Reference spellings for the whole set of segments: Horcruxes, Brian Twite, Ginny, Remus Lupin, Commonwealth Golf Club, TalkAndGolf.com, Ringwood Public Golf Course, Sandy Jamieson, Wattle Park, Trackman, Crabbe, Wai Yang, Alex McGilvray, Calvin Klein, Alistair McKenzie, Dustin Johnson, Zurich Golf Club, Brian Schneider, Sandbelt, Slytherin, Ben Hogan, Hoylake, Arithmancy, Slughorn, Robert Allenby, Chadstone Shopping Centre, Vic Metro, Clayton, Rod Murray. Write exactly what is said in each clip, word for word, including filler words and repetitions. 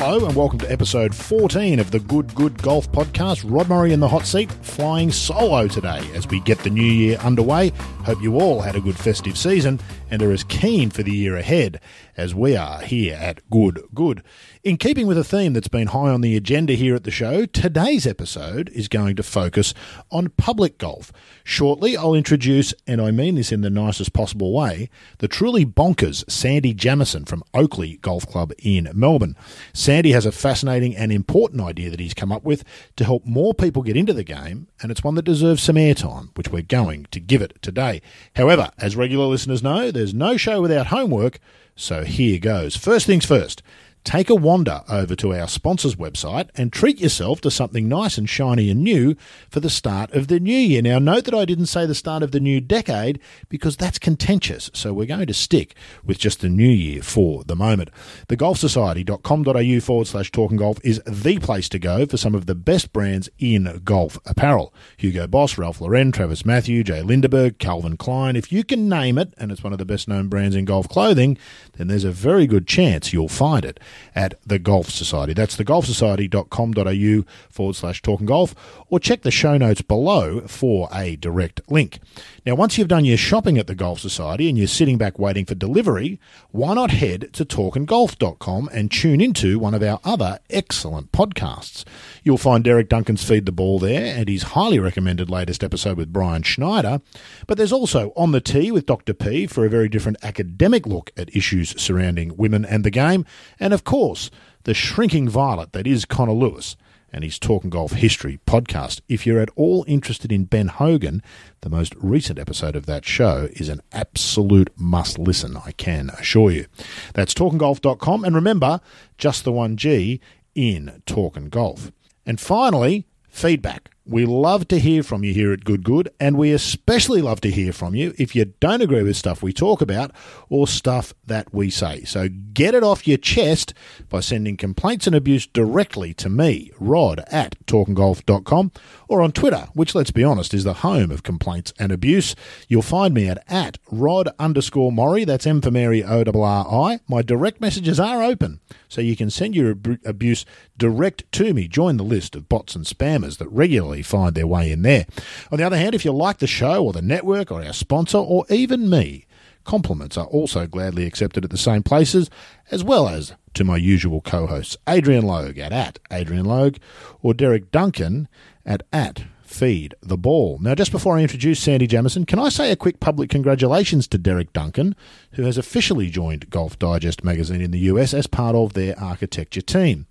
Hello and welcome to episode fourteen of the Good Good Golf Podcast. Rod Murray in the hot seat, flying solo today as we get the new year underway. Hope you all had a good festive season and are as keen for the year ahead as we are here at Good Good. In keeping with a theme that's been high on the agenda here at the show, today's episode is going to focus on public golf. Shortly, I'll introduce, and I mean this in the nicest possible way, the truly bonkers Sandy Jamieson from Oakleigh Golf Club in Melbourne. Sandy has a fascinating and important idea that he's come up with to help more people get into the game, and it's one that deserves some airtime, which we're going to give it today. However, as regular listeners know, there's no show without homework, so here goes. First things first. Take a wander over to our sponsors' website and treat yourself to something nice and shiny and new for the start of the new year. Now, note that I didn't say the start of the new decade because that's contentious, so we're going to stick with just the new year for the moment. Thegolfsociety.com.au forward slash Talking Golf is the place to go for some of the best brands in golf apparel. Hugo Boss, Ralph Lauren, Travis Matthew, Jay Lindeberg, Calvin Klein. If you can name it, and it's one of the best-known brands in golf clothing, then there's a very good chance you'll find it at the Golf Society. That's thegolfsociety.com.au forward slash Talking Golf, or check the show notes below for a direct link. Now, once you've done your shopping at the Golf Society and you're sitting back waiting for delivery, why not head to talk and golf dot com and tune into one of our other excellent podcasts. You'll find Derek Duncan's Feed the Ball there and his highly recommended latest episode with Brian Schneider, but there's also On the Tee with Doctor P for a very different academic look at issues surrounding women and the game, and of course, the shrinking violet that is Connor Lewis and his Talking Golf History podcast. If you're at all interested in Ben Hogan, the most recent episode of that show is an absolute must-listen, I can assure you. That's talking golf dot com, and remember, just the one G in Talking Golf. And finally, feedback. We love to hear from you here at Good Good, and we especially love to hear from you if you don't agree with stuff we talk about or stuff that we say. So get it off your chest by sending complaints and abuse directly to me, Rod, at talking golf dot com, or on Twitter, which, let's be honest, is the home of complaints and abuse. You'll find me at, at Rod underscore Murray, that's M for Mary, O R R I. My direct messages are open, so you can send your ab- abuse direct to me. Join the list of bots and spammers that regularly find their way in there. On the other hand, if you like the show or the network or our sponsor or even me, compliments are also gladly accepted at the same places, as well as to my usual co-hosts, Adrian Logue at, at Adrian Logue or Derek Duncan at, at Feed the Ball. Now, just before I introduce Sandy Jamieson, can I say a quick public congratulations to Derek Duncan, who has officially joined Golf Digest magazine in the U S as part of their architecture team.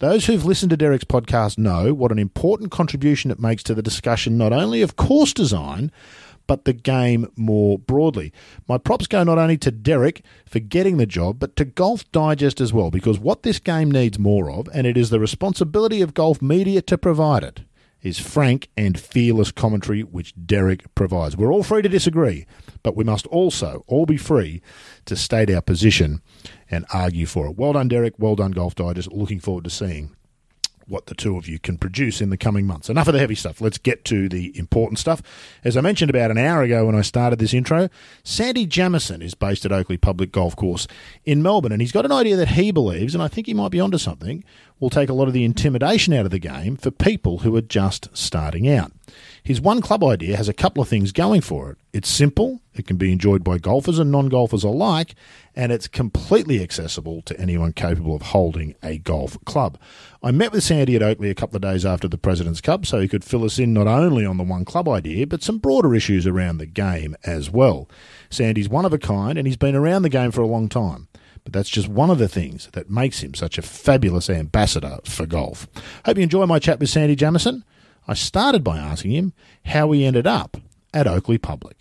Those who've listened to Derek's podcast know what an important contribution it makes to the discussion not only of course design, but the game more broadly. My props go not only to Derek for getting the job, but to Golf Digest as well, because what this game needs more of, and it is the responsibility of golf media to provide it, is frank and fearless commentary, which Derek provides. We're all free to disagree, but we must also all be free to state our position and argue for it. Well done, Derek. Well done, Golf Digest. Looking forward to seeing what the two of you can produce in the coming months. Enough of the heavy stuff. Let's get to the important stuff. As I mentioned about an hour ago when I started this intro, Sandy Jamieson is based at Oakleigh Public Golf Course in Melbourne, and he's got an idea that he believes, and I think he might be onto something, will take a lot of the intimidation out of the game for people who are just starting out. His one club idea has a couple of things going for it. It's simple, it can be enjoyed by golfers and non-golfers alike, and it's completely accessible to anyone capable of holding a golf club. I met with Sandy at Oakleigh a couple of days after the President's Cup, so he could fill us in not only on the one club idea, but some broader issues around the game as well. Sandy's one of a kind, and he's been around the game for a long time. But that's just one of the things that makes him such a fabulous ambassador for golf. Hope you enjoy my chat with Sandy Jamieson. I started by asking him how he ended up at Oakleigh Public.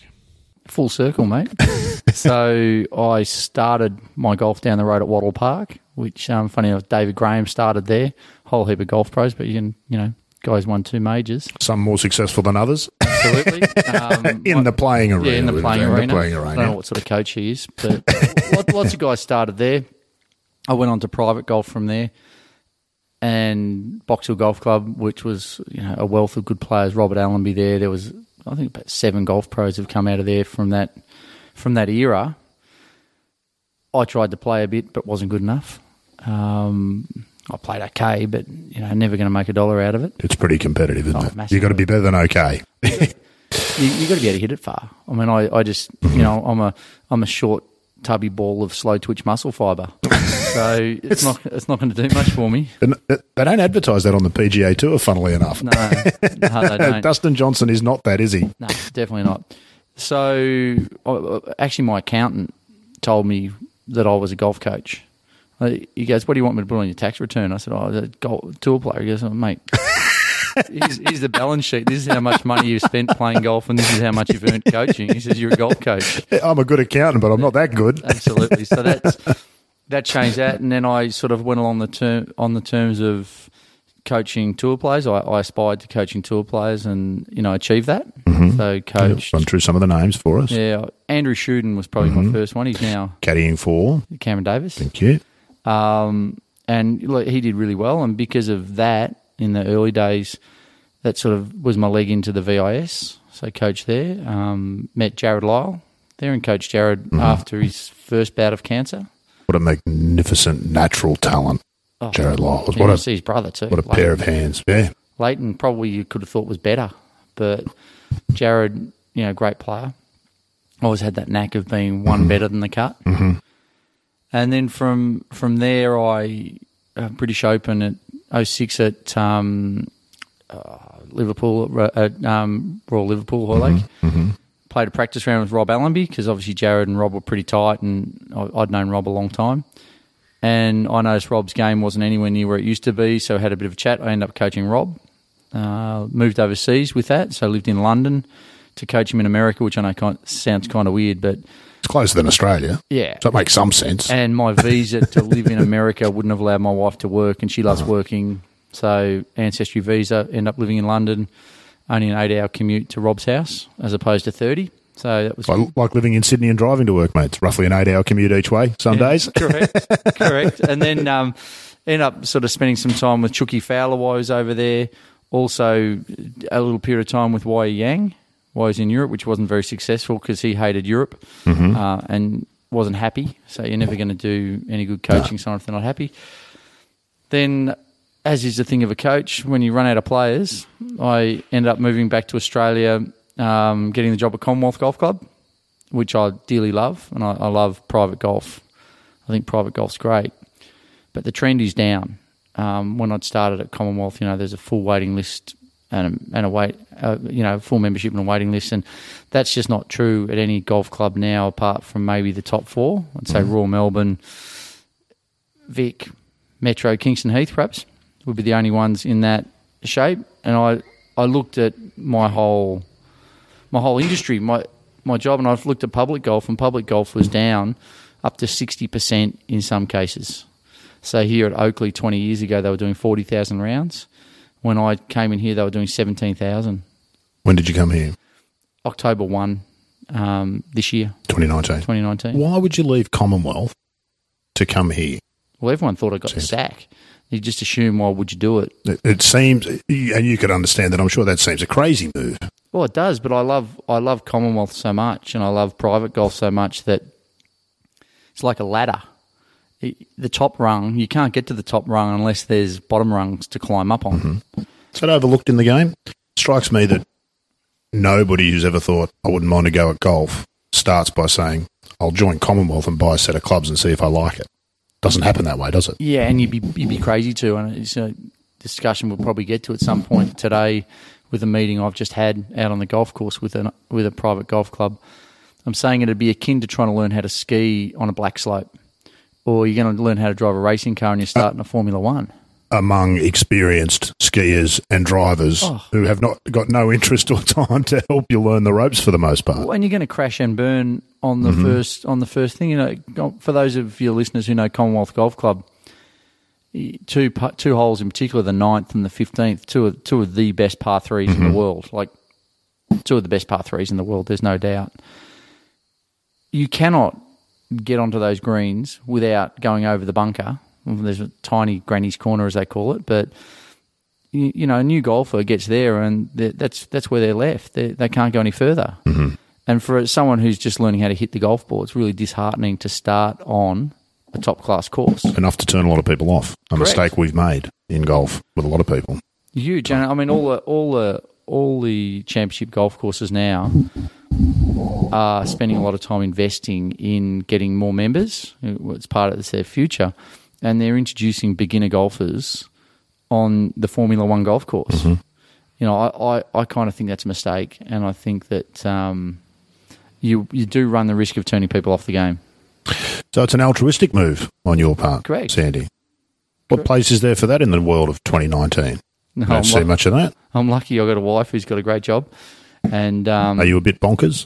Full circle, mate. So I started my golf down the road at Wattle Park, which, um, funny enough, David Graham started there. Whole heap of golf pros, but you can, you know, guys won two majors. Some more successful than others. Absolutely. Um, in like, the playing arena. Yeah, in the playing arena. The playing arena. I don't know what sort of coach he is, but lots, lots of guys started there. I went on to private golf from there. And Box Hill Golf Club, which was, you know, a wealth of good players. Robert Allenby there. There was, I think, about seven golf pros have come out of there from that from that era. I tried to play a bit, but wasn't good enough. Um, I played okay, but you know, never going to make a dollar out of it. It's pretty competitive, isn't oh, it? Massively. You've got to be better than okay. you, you've got to be able to hit it far. I mean, I, I just, you know, I'm a I'm a short, tubby ball of slow twitch muscle fibre. So it's, it's not it's not going to do much for me. They don't advertise that on the P G A Tour, funnily enough. No, no they don't. Dustin Johnson is not that, is he? No, definitely not. So actually my accountant told me that I was a golf coach. He goes, what do you want me to put on your tax return? I said, oh, the golf tour player. He goes, oh, mate, here's, here's the balance sheet. This is how much money you've spent playing golf and this is how much you've earned coaching. He says, you're a golf coach. I'm a good accountant, but I'm not that good. Absolutely. So that's... That changed that, and then I sort of went along the term on the terms of coaching tour players. I, I aspired to coaching tour players, and you know, achieved that. Mm-hmm. So, coached. Yeah, run through some of the names for us. Yeah, Andrew Shuden was probably mm-hmm. my first one. He's now caddying for Cameron Davis. Thank you. Um, and look, he did really well, and because of that, in the early days, that sort of was my leg into the V I S. So, coached there. Um, met Jarrod Lyle there, and coached Jarrod mm-hmm. after his first bout of cancer. What a magnificent natural talent, oh, Jarrod Lyle. What a, his brother too. What a Leighton. Pair of hands. Yeah. Leighton probably you could have thought was better, but Jarrod, you know, great player. Always had that knack of being one mm-hmm. better than the cut. Mm-hmm. And then from from there, I uh, British Open at oh six at um, uh, Liverpool, at um, Royal Liverpool, Hoylake. Mm-hmm. Mm-hmm. Played a practice round with Rob Allenby because obviously Jarrod and Rob were pretty tight and I'd known Rob a long time. And I noticed Rob's game wasn't anywhere near where it used to be, so I had a bit of a chat. I ended up coaching Rob. Uh, moved overseas with that, so lived in London to coach him in America, which I know kind of, sounds kind of weird, but... It's closer than Australia. Yeah. So it makes some sense. And my visa to live in America wouldn't have allowed my wife to work, and she loves uh-huh. working. So ancestry visa, ended up living in London. Only an eight-hour commute to Rob's house as opposed to thirty. So that was like, like living in Sydney and driving to work, mate. It's roughly an eight-hour commute each way some yeah, days. Correct, correct. And then um, end up sort of spending some time with Chucky Fowler while I was over there. Also a little period of time with Wai Yang while I was in Europe, which wasn't very successful because he hated Europe mm-hmm. uh, and wasn't happy. So you're never going to do any good coaching no. sign if they're not happy. Then... As is the thing of a coach, when you run out of players, I ended up moving back to Australia, um, getting the job at Commonwealth Golf Club, which I dearly love, and I, I love private golf. I think private golf's great, but the trend is down. Um, when I'd started at Commonwealth, you know, there's a full waiting list and a, and a wait, uh, you know, full membership and a waiting list, and that's just not true at any golf club now, apart from maybe the top four. I'd say mm-hmm. Royal Melbourne, Vic, Metro, Kingston Heath, perhaps. Would be the only ones in that shape, and I, I looked at my whole my whole industry, my my job, and I've looked at public golf, and public golf was down up to sixty percent in some cases. So here at Oakleigh twenty years ago, they were doing forty thousand rounds. When I came in here, they were doing seventeen thousand. When did you come here? October one um, this year, twenty nineteen. Twenty nineteen. Why would you leave Commonwealth to come here? Well, everyone thought I got the sack. You just assume, why would you do it? It seems, and you could understand that. I'm sure that seems a crazy move. Well, it does, but I love I love Commonwealth so much, and I love private golf so much that it's like a ladder. The top rung, you can't get to the top rung unless there's bottom rungs to climb up on. Mm-hmm. Is that overlooked in the game? It strikes me that nobody who's ever thought, I wouldn't mind a go at golf, starts by saying, I'll join Commonwealth and buy a set of clubs and see if I like it. Doesn't happen that way, does it? Yeah, and you'd be you'd be crazy too. And it's a discussion we'll probably get to at some point today with a meeting I've just had out on the golf course with an with a private golf club. I'm saying it'd be akin to trying to learn how to ski on a black slope, or you're going to learn how to drive a racing car and you're starting uh, a Formula One. Among experienced skiers and drivers oh. who have not got no interest or time to help you learn the ropes for the most part. Well, and you're going to crash and burn on the mm-hmm. first on the first thing. You know, for those of your listeners who know Commonwealth Golf Club, two two holes in particular, the ninth and the fifteenth, two of, two of the best par threes mm-hmm. in the world. Like two of the best par threes in the world. There's no doubt. You cannot get onto those greens without going over the bunker. There's a tiny granny's corner, as they call it, but you, you know, a new golfer gets there, and that's that's where they're left. They, they can't go any further. Mm-hmm. And for someone who's just learning how to hit the golf ball, it's really disheartening to start on a top-class course. Enough to turn a lot of people off. A Correct. Mistake we've made in golf with a lot of people. Huge. And I mean, all the, all the, all the championship golf courses now are spending a lot of time investing in getting more members. It's part of it's their future. And they're introducing beginner golfers on the Formula One golf course. Mm-hmm. You know, I, I, I kind of think that's a mistake, and I think that um, you you do run the risk of turning people off the game. So it's an altruistic move on your part, Correct. Sandy. What Correct. Place is there for that in the world of twenty nineteen? No, I don't I'm see lucky. Much of that. I'm lucky I've got a wife who's got a great job. And um, are you a bit bonkers?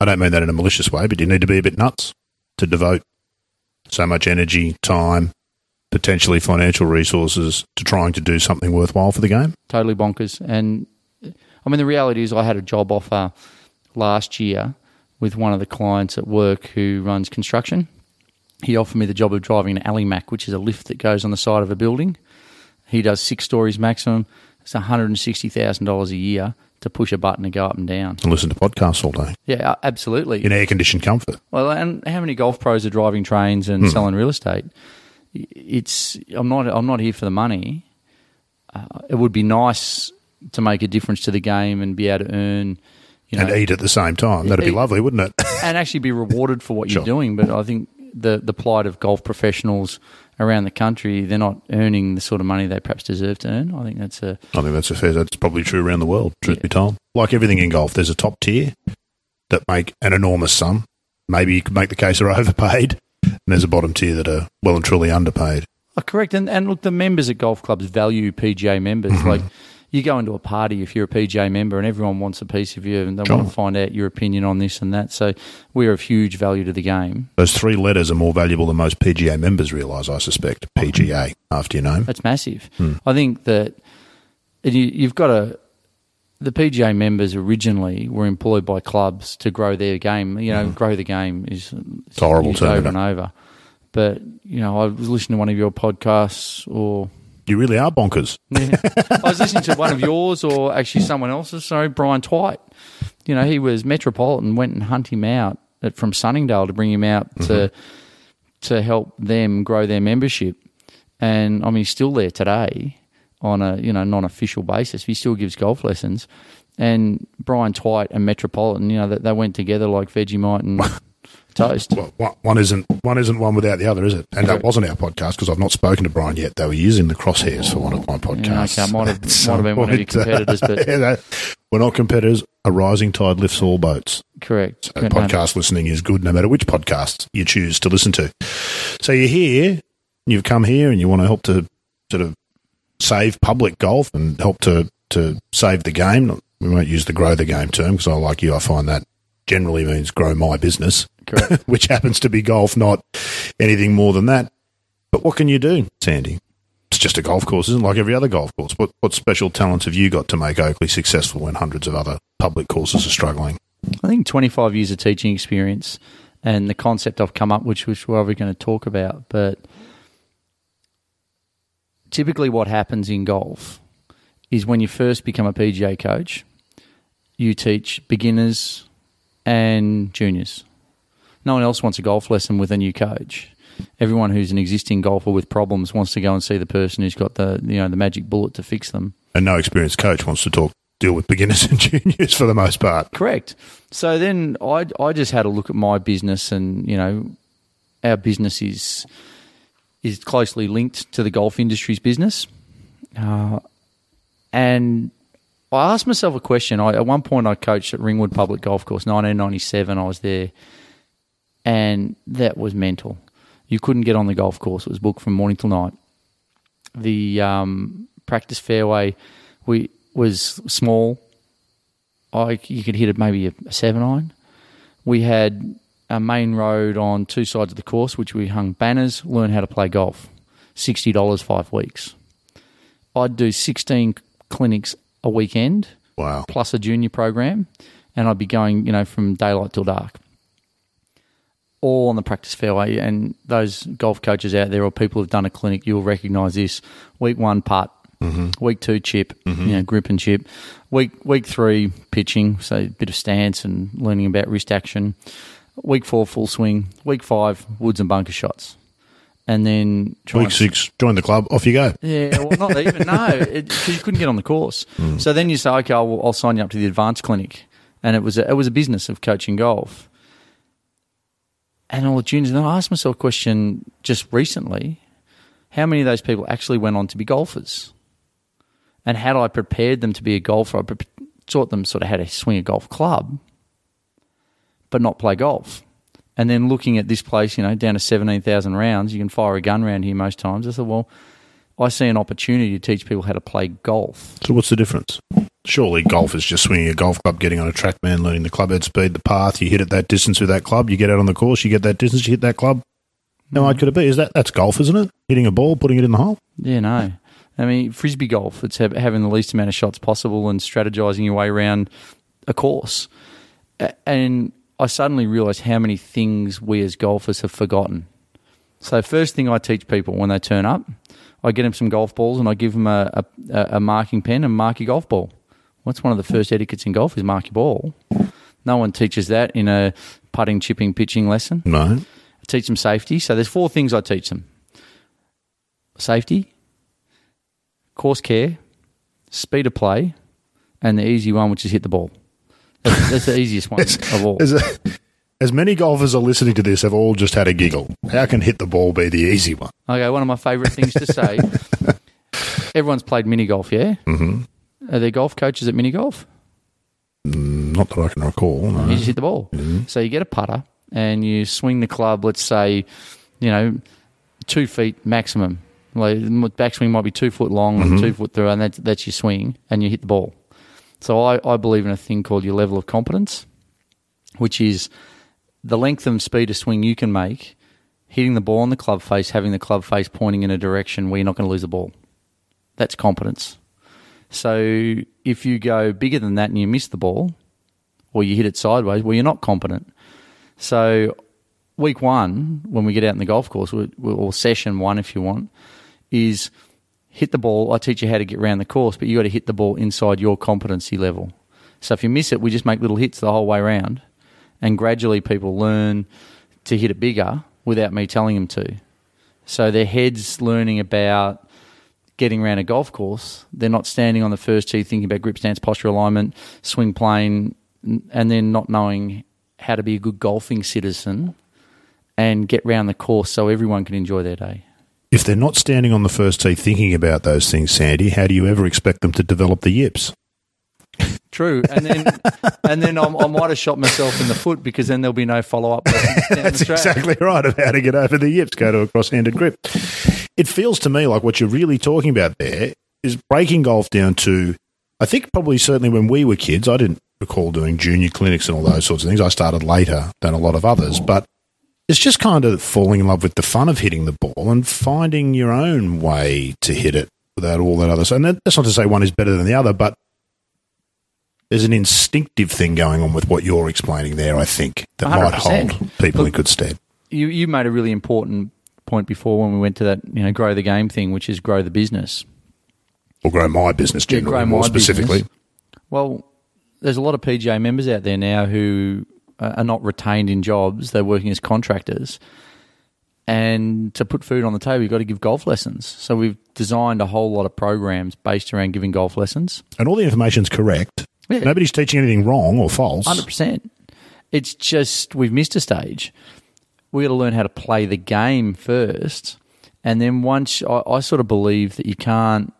I don't mean that in a malicious way, but do you need to be a bit nuts to devote so much energy, time, potentially financial resources to trying to do something worthwhile for the game? Totally bonkers. And, I mean, the reality is I had a job offer last year with one of the clients at work who runs construction. He offered me the job of driving an alley mac, which is a lift that goes on the side of a building. He does six stories maximum. It's one hundred sixty thousand dollars a year to push a button and go up and down. And listen to podcasts all day. Yeah, absolutely. In air-conditioned comfort. Well, and how many golf pros are driving trains and hmm. selling real estate? It's I'm not I'm not here for the money. Uh, it would be nice to make a difference to the game and be able to earn, you know, and eat at the same time. That'd eat, be lovely, wouldn't it? And actually be rewarded for what sure. you're doing. But I think the the plight of golf professionals around the country, they're not earning the sort of money they perhaps deserve to earn. I think that's a I think that's a fair. That's probably true around the world. Truth yeah. be told, like everything in golf, there's a top tier that make an enormous sum. Maybe you could make the case they're overpaid. And there's a bottom tier that are well and truly underpaid. Oh, correct. And, and look, the members at golf clubs value P G A members. Mm-hmm. Like, you go into a party if you're a P G A member and everyone wants a piece of you and they sure. want to find out your opinion on this and that. So we're of huge value to the game. Those three letters are more valuable than most P G A members realise, I suspect. P G A, after your name. That's massive. Hmm. I think that you, you've got to... The P G A members originally were employed by clubs to grow their game. You know, mm. grow the game is it's horrible to over and over. But, you know, I was listening to one of your podcasts or... You really are bonkers. Yeah. I was listening to one of yours or actually someone else's, sorry, Brian Twite. You know, he was Metropolitan, went and hunt him out at, from Sunningdale to bring him out mm-hmm. to to help them grow their membership. And, I mean, he's still there today. On a you know non-official basis, he still gives golf lessons. And Brian Twite and Metropolitan, you know, they, they went together like Vegemite and toast. Well, one isn't one isn't one without the other, is it? And Correct. That wasn't our podcast because I've not spoken to Brian yet. Though he is in the crosshairs for one of my podcasts. Yeah, okay, might have, might have been one of your competitors, but yeah, no, we're not competitors. A rising tide lifts all boats. Correct. So podcast no. listening is good, no matter which podcast you choose to listen to. So you're here, you've come here, and you want to help to sort of save public golf and help to, to save the game. We won't use the grow the game term because I like you. I find that generally means grow my business, Correct. Which happens to be golf, not anything more than that. But what can you do, Sandy? It's just a golf course, isn't it? Like every other golf course. What, what special talents have you got to make Oakleigh successful when hundreds of other public courses are struggling? I think twenty-five years of teaching experience and the concept I've come up with, which, which we're going to talk about, but... Typically what happens in golf is when you first become a P G A coach, you teach beginners and juniors. No one else wants a golf lesson with a new coach. Everyone who's an existing golfer with problems wants to go and see the person who's got the you know the magic bullet to fix them. And no experienced coach wants to talk deal with beginners and juniors for the most part. Correct. So then I, I just had a look at my business and, you know, our business is... is closely linked to the golf industry's business. Uh, and I asked myself a question. I, at one point I coached at Ringwood Public Golf Course, nineteen ninety-seven, I was there, and that was mental. You couldn't get on the golf course. It was booked from morning till night. The um, practice fairway we was small. I, you could hit it maybe a seven iron. We had... a main road on two sides of the course, which we hung banners, learn how to play golf, sixty dollars, five weeks. I'd do sixteen clinics a weekend, wow, plus a junior program, and I'd be going, you know, from daylight till dark, all on the practice fairway. And those golf coaches out there or people who've done a clinic, you'll recognise this. Week one, putt. Mm-hmm. Week two, chip, mm-hmm. you know, grip and chip. Week week three, pitching, so a bit of stance and learning about wrist action. Week four, full swing. Week five, woods and bunker shots. and then try week and, six, join the club, off you go. Yeah, well, not even no, because you couldn't get on the course. Mm. So then you say, okay, I'll, I'll sign you up to the advanced clinic, and it was a, it was a business of coaching golf. And all the juniors, and I asked myself a question just recently: how many of those people actually went on to be golfers? And had I prepared them to be a golfer, I pre- taught them sort of how to swing a golf club, but not play golf. And then looking at this place, you know, down to seventeen thousand rounds, you can fire a gun round here most times. I said, well, I see an opportunity to teach people how to play golf. So what's the difference? Surely golf is just swinging a golf club, getting on a track man, learning the club head speed, the path, you hit at that distance with that club, you get out on the course, you get that distance, you hit that club. How hard could it be? Is that That's golf, isn't it? Hitting a ball, putting it in the hole? Yeah, no. I mean, frisbee golf, it's ha- having the least amount of shots possible and strategising your way around a course. A- and... I suddenly realised how many things we as golfers have forgotten. So first thing I teach people when they turn up, I get them some golf balls and I give them a, a, a marking pen and mark your golf ball. What's one of the first etiquettes in golf is mark your ball. No one teaches that in a putting, chipping, pitching lesson. No. I teach them safety. So there's four things I teach them. Safety, course care, speed of play, and the easy one, which is hit the ball. That's the easiest one as, of all. As, a, as many golfers are listening to this have all just had a giggle. How can hit the ball be the easy one? Okay, one of my favourite things to say. Everyone's played mini golf, yeah? Mm-hmm. Are there golf coaches at mini golf? Mm, not that I can recall. No. You just hit the ball. Mm-hmm. So you get a putter and you swing the club, let's say, you know, two feet maximum. Like backswing might be two foot long mm-hmm. and two foot through, and that's, that's your swing, and you hit the ball. So I, I believe in a thing called your level of competence, which is the length and speed of swing you can make, hitting the ball on the club face, having the club face pointing in a direction where you're not going to lose the ball. That's competence. So if you go bigger than that and you miss the ball or you hit it sideways, well, you're not competent. So week one, when we get out in the golf course, or session one if you want, is – hit the ball, I teach you how to get around the course, but you got to hit the ball inside your competency level. So if you miss it, we just make little hits the whole way around, and gradually people learn to hit it bigger without me telling them to. So their head's learning about getting around a golf course. They're not standing on the first tee thinking about grip stance, posture alignment, swing plane, and then not knowing how to be a good golfing citizen and get around the course so everyone can enjoy their day. If they're not standing on the first tee thinking about those things, Sandy, how do you ever expect them to develop the yips? True. And then and then I'm, I might have shot myself in the foot because then there'll be no follow-up. That's exactly right of how to get over the yips, go to a cross-handed grip. It feels to me like what you're really talking about there is breaking golf down to, I think probably certainly when we were kids, I didn't recall doing junior clinics and all those sorts of things. I started later than a lot of others, but it's just kind of falling in love with the fun of hitting the ball and finding your own way to hit it without all that other stuff. And that's not to say one is better than the other, but there's an instinctive thing going on with what you're explaining there, I think, that one hundred percent might hold people Look, in good stead. You you made a really important point before when we went to that, you know, grow the game thing, which is grow the business. Or grow my business generally, yeah, grow more my specifically. Business. Well, there's a lot of P G A members out there now who are not retained in jobs, they're working as contractors. And to put food on the table, you've got to give golf lessons. So we've designed a whole lot of programs based around giving golf lessons. And all the information's correct. Yeah. Nobody's teaching anything wrong or false. one hundred percent. It's just we've missed a stage. We've got to learn how to play the game first. And then once I, I sort of believe that you can't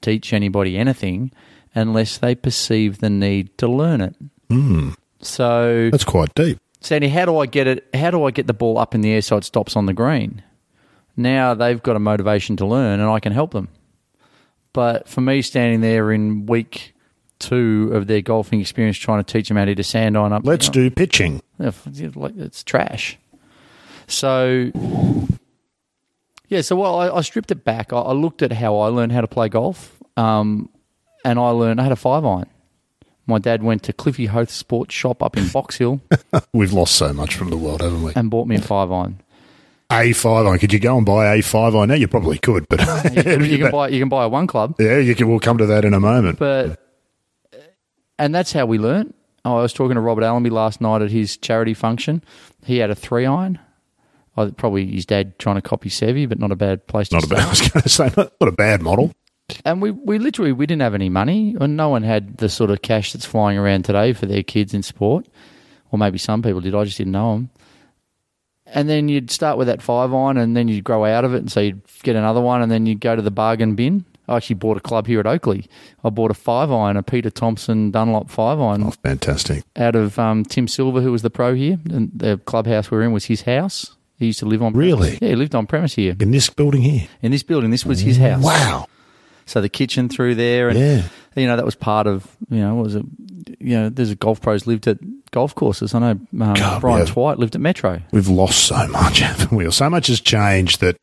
teach anybody anything unless they perceive the need to learn it. Mm. So that's quite deep. Sandy, how do I get it? How do I get the ball up in the air so it stops on the green? Now they've got a motivation to learn and I can help them. But for me, standing there in week two of their golfing experience trying to teach them how to sand on up. Let's you know, do pitching. It's trash. So, yeah, so well, I, I stripped it back. I, I looked at how I learned how to play golf um, and I learned I had a five iron. My dad went to Cliffy Hoth Sports Shop up in Box Hill. We've lost so much from the world, haven't we? And bought me a five iron. A five iron. Could you go and buy a five iron now? You probably could, but you, can, you can buy you can buy a one club. Yeah, you can. We'll come to that in a moment. But and that's how we learnt. I was talking to Robert Allenby last night at his charity function. He had a three iron. I, probably his dad trying to copy Sevy, but not a bad place to not start. Not a bad, I was going to say, not, not a bad model. And we, we literally, we didn't have any money, and no one had the sort of cash that's flying around today for their kids in sport. Or maybe some people did, I just didn't know them. And then you'd start with that five iron, and then you'd grow out of it, and so you'd get another one, and then you'd go to the bargain bin. I actually bought a club here at Oakleigh. I bought a five iron, a Peter Thompson Dunlop five iron. Oh, fantastic. Out of um, Tim Silver, who was the pro here, and the clubhouse we were in was his house. He used to live on premise. Really? Yeah, he lived on premise here. In this building here? In this building. This was his house. Wow. So the kitchen through there, and yeah. you know, that was part of, you know, what was it? You know, there's a golf pros lived at golf courses. I know um, God, Brian Twite lived at Metro. We've lost so much, haven't we? So much has changed that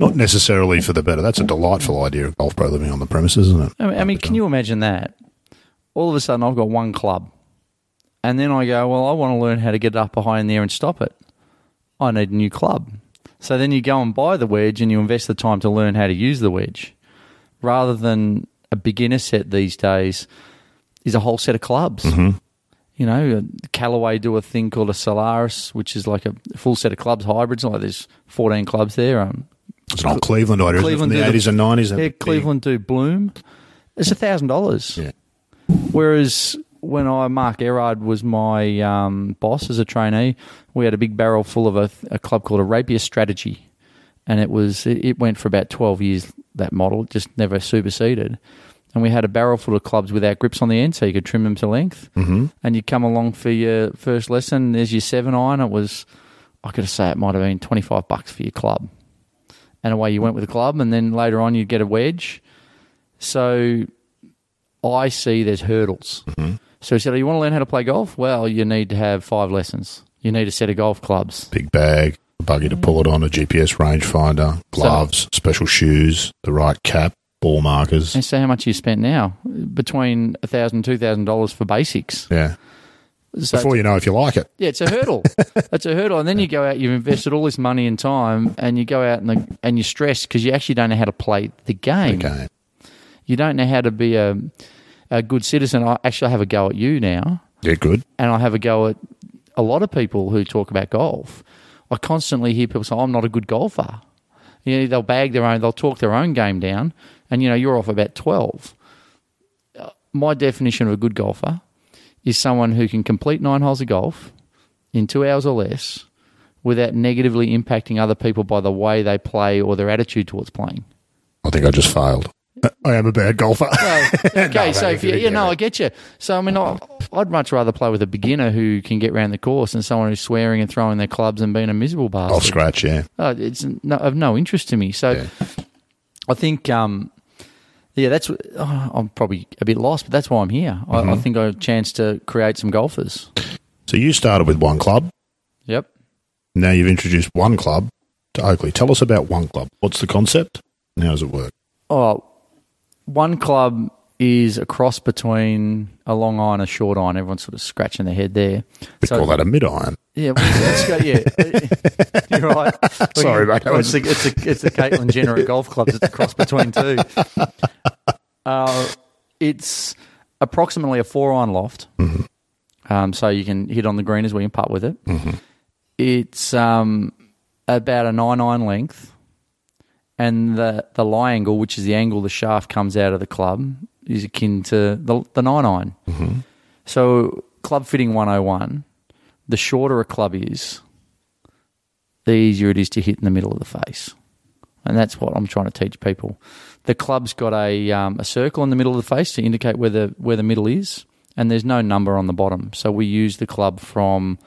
not necessarily for the better. That's a delightful idea of golf pro living on the premises, isn't it? I mean, I mean can you imagine that? All of a sudden I've got one club, and then I go, well, I want to learn how to get it up behind there and stop it. I need a new club. So then you go and buy the wedge, and you invest the time to learn how to use the wedge. Rather than a beginner set these days is a whole set of clubs. Mm-hmm. You know, Callaway do a thing called a Solaris, which is like a full set of clubs, hybrids. Like there's fourteen clubs there. Um, it's not Cleveland idea, Cleveland isn't it? From the eighties and nineties. Yeah, Cleveland do Bloom. It's one thousand dollars. Yeah. Whereas when I, Mark Erard was my um, boss as a trainee, we had a big barrel full of a, a club called a Rapier Strategy. And it was it went for about twelve years, that model, just never superseded. And we had a barrel full of clubs without grips on the end, so you could trim them to length. Mm-hmm. And you come along for your first lesson, there's your seven iron. It was, I could say it might have been twenty-five bucks for your club. And away you went with the club, and then later on you'd get a wedge. So I see there's hurdles. Mm-hmm. So he said, oh, you want to learn how to play golf? Well, you need to have five lessons. You need a set of golf clubs. Big bag. A buggy to pull it on, a G P S rangefinder, gloves, so, special shoes, the right cap, ball markers. And so how much you spent now? Between one thousand dollars and two thousand dollars for basics. Yeah. So before you know if you like it. Yeah, it's a hurdle. It's a hurdle. And then you go out, you've invested all this money and time, and you go out and, the, and you're stressed because you actually don't know how to play the game. The game. You don't know how to be a, a good citizen. I actually have a go at you now. Yeah, good. And I have a go at a lot of people who talk about golf. I constantly hear people say, oh, I'm not a good golfer. You know, they'll bag their own, they'll talk their own game down, and, you know, you're off about twelve. My definition of a good golfer is someone who can complete nine holes of golf in two hours or less without negatively impacting other people by the way they play or their attitude towards playing. I think I just failed. I am a bad golfer. Well, okay, no, so if you, you know, I get you. So, I mean, I, I'd much rather play with a beginner who can get around the course than someone who's swearing and throwing their clubs and being a miserable bastard. I'll scratch, yeah. Uh, it's no, of no interest to me. So, yeah. I think, um, yeah, that's. Oh, I'm probably a bit lost, but that's why I'm here. I, mm-hmm. I think I have a chance to create some golfers. So, you started with one club. Yep. Now you've introduced one club to Oakleigh. Tell us about one club. What's the concept and how does it work? Oh, One club is a cross between a long iron and a short iron. Everyone's sort of scratching their head there. We so, call that a mid iron. Yeah, let's go, yeah. You're right. Sorry, mate. It's the it's a, it's a Caitlin Jenner at golf clubs. It's a cross between two. Uh, it's approximately a four iron loft, mm-hmm. um, so you can hit on the green as well and putt with it. Mm-hmm. It's um, about a nine iron length. And the, the lie angle, which is the angle the shaft comes out of the club, is akin to the, the nine iron. Mm-hmm. So club fitting one oh one, the shorter a club is, the easier it is to hit in the middle of the face. And that's what I'm trying to teach people. The club's got a um, a circle in the middle of the face to indicate where the where the middle is, and there's no number on the bottom. So we use the club from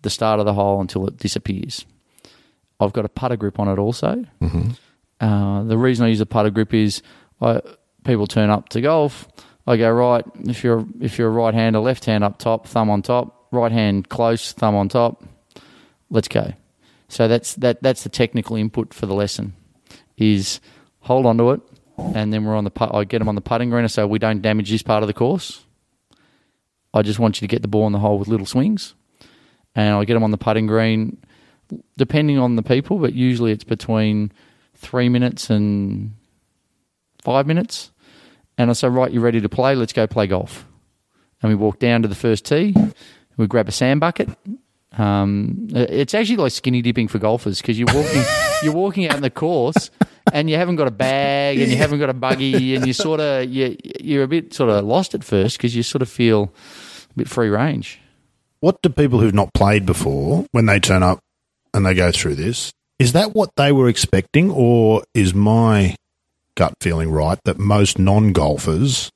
the start of the hole until it disappears. I've got a putter grip on it also. Mm-hmm. Uh, the reason I use a putter grip is I, people turn up to golf. I go, right, if you're if you're a right-hander, left hand up top, thumb on top, right hand close, thumb on top, let's go. So that's that that's the technical input for the lesson is hold on to it, and then we're on the put, I get them on the putting green so we don't damage this part of the course. I just want you to get the ball in the hole with little swings, and I get them on the putting green depending on the people, but usually it's between – three minutes and five minutes. And I say, right, you ready to play? Let's go play golf. And we walk down to the first tee. We grab a sand bucket Um, it's actually like skinny dipping for golfers because you're walking, you're walking out in the course and you haven't got a bag and you haven't got a buggy and you sort of you you're a bit sort of lost at first because you sort of feel a bit free range. What do people who've not played before, when they turn up and they go through this, is that what they were expecting, or is my gut feeling right that most non-golfers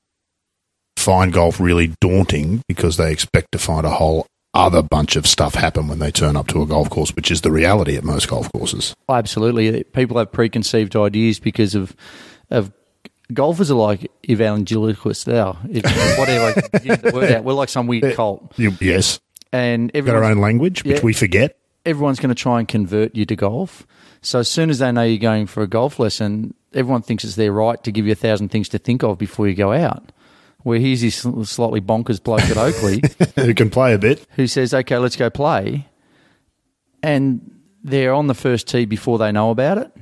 find golf really daunting because they expect to find a whole other bunch of stuff happen when they turn up to a golf course, which is the reality at most golf courses? Absolutely. People have preconceived ideas because of of golfers are like evangelists now. It's whatever, get the word out. We're like some weird cult. Yes. And got our own language, which yeah, we forget. Everyone's going to try and convert you to golf. So as soon as they know you're going for a golf lesson, everyone thinks it's their right to give you a thousand things to think of before you go out. Where here's this slightly bonkers bloke at Oakleigh who can play a bit, who says, okay, let's go play. And they're on the first tee before they know about it.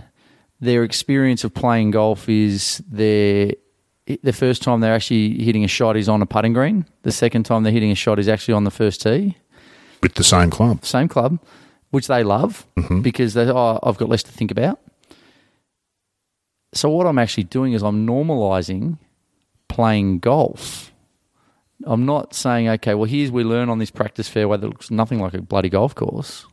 Their experience of playing golf is their the first time they're actually hitting a shot is on a putting green. The second time they're hitting a shot is actually on the first tee. With the same club. Same club, which they love mm-hmm. because they, oh, I've got less to think about. So what I'm actually doing is I'm normalising playing golf. I'm not saying, okay, well, here's we learn on this practice fairway that looks nothing like a bloody golf course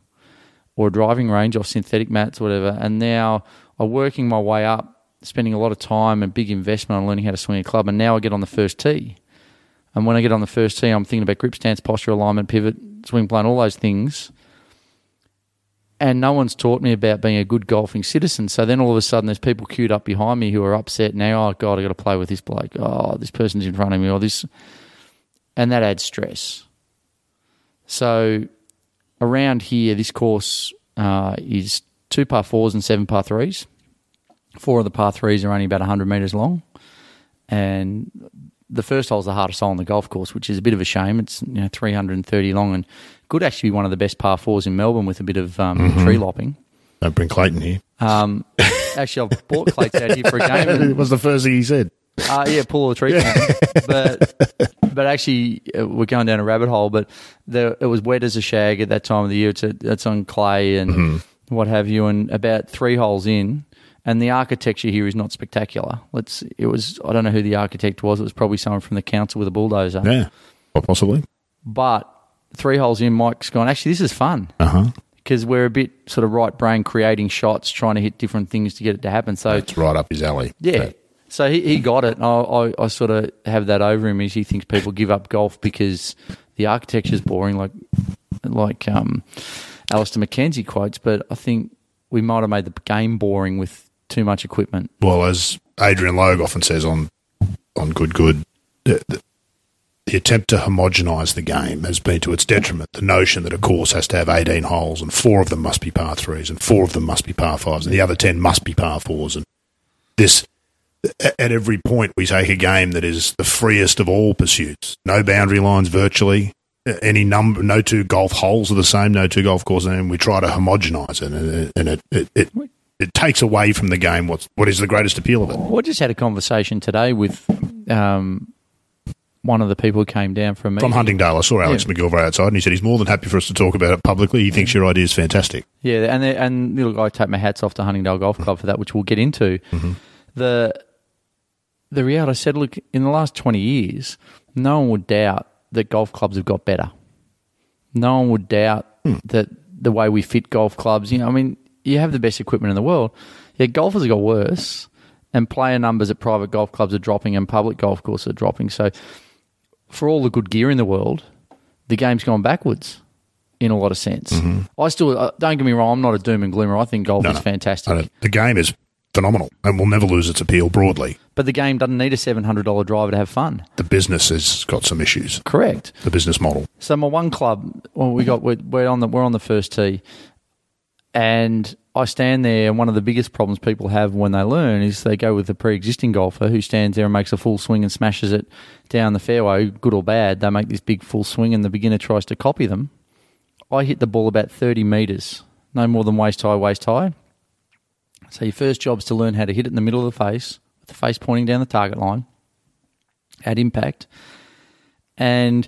or a driving range or synthetic mats or whatever, and now I'm working my way up, spending a lot of time and big investment on learning how to swing a club, and now I get on the first tee. And when I get on the first tee, I'm thinking about grip stance, posture, alignment, pivot, swing plane, all those things. And no one's taught me about being a good golfing citizen. So then all of a sudden there's people queued up behind me who are upset now. Oh, God, I've got to play with this bloke. Oh, this person's in front of me or this. And that adds stress. So around here, this course uh, is two par fours and seven par threes. Four of the par threes are only about one hundred metres long. And the first hole is the hardest hole on the golf course, which is a bit of a shame. It's you know three hundred thirty long and could actually be one of the best par fours in Melbourne with a bit of um, mm-hmm. tree lopping. Don't bring Clayton here. Um, actually, I've brought Clayton out here for a game. And, it was the first thing he said. Uh, yeah, pull all the trees down. But, but actually, we're going down a rabbit hole, but there, it was wet as a shag at that time of the year. It's, a, it's on clay and mm-hmm. what have you, and about three holes in, and the architecture here is not spectacular. Let's. It was. I don't know who the architect was. It was probably someone from the council with a bulldozer. Yeah, or possibly. But three holes in, Mike's gone, actually, this is fun. Uh-huh. Because we're a bit sort of right brain creating shots, trying to hit different things to get it to happen. So it's right up his alley. Yeah. That. So he, he got it. And I, I, I sort of have that over him is he thinks people give up golf because the architecture's boring, like like um, Alistair McKenzie quotes. But I think we might have made the game boring with too much equipment. Well, as Adrian Logue often says on on Good Good, the, the, The attempt to homogenise the game has been to its detriment. The notion that a course has to have eighteen holes and four of them must be par threes and four of them must be par fives and the other ten must be par fours. And this, at every point, we take a game that is the freest of all pursuits. No boundary lines virtually. Any number, no two golf holes are the same. No two golf courses, and we try to homogenise it, and it it. it, it It takes away from the game what's, what is the greatest appeal of it. Well, I just had a conversation today with um, one of the people who came down from me. From Huntingdale. I saw Alex yeah. McGilvray outside and he said he's more than happy for us to talk about it publicly. He thinks your idea is fantastic. Yeah, and and look, I take my hats off to Huntingdale Golf Club for that, which we'll get into. Mm-hmm. The, the reality, I said, look, in the last twenty years, no one would doubt that golf clubs have got better. No one would doubt hmm. that the way we fit golf clubs, you know, I mean, you have the best equipment in the world. Yeah, golfers have got worse, and player numbers at private golf clubs are dropping and public golf courses are dropping. So for all the good gear in the world, the game's gone backwards in a lot of sense. Mm-hmm. I still uh, – don't get me wrong, I'm not a doom and gloomer. I think golf no, is no. fantastic. No, no. The game is phenomenal and will never lose its appeal broadly. But the game doesn't need a seven hundred dollars driver to have fun. The business has got some issues. Correct. The business model. So my one club, well, we got, we're, we're on the we're on the first tee. And I stand there, and one of the biggest problems people have when they learn is they go with a pre-existing golfer who stands there and makes a full swing and smashes it down the fairway, good or bad. They make this big full swing, and the beginner tries to copy them. I hit the ball about thirty metres, no more than waist high, waist high. So your first job is to learn how to hit it in the middle of the face, with the face pointing down the target line, at impact. And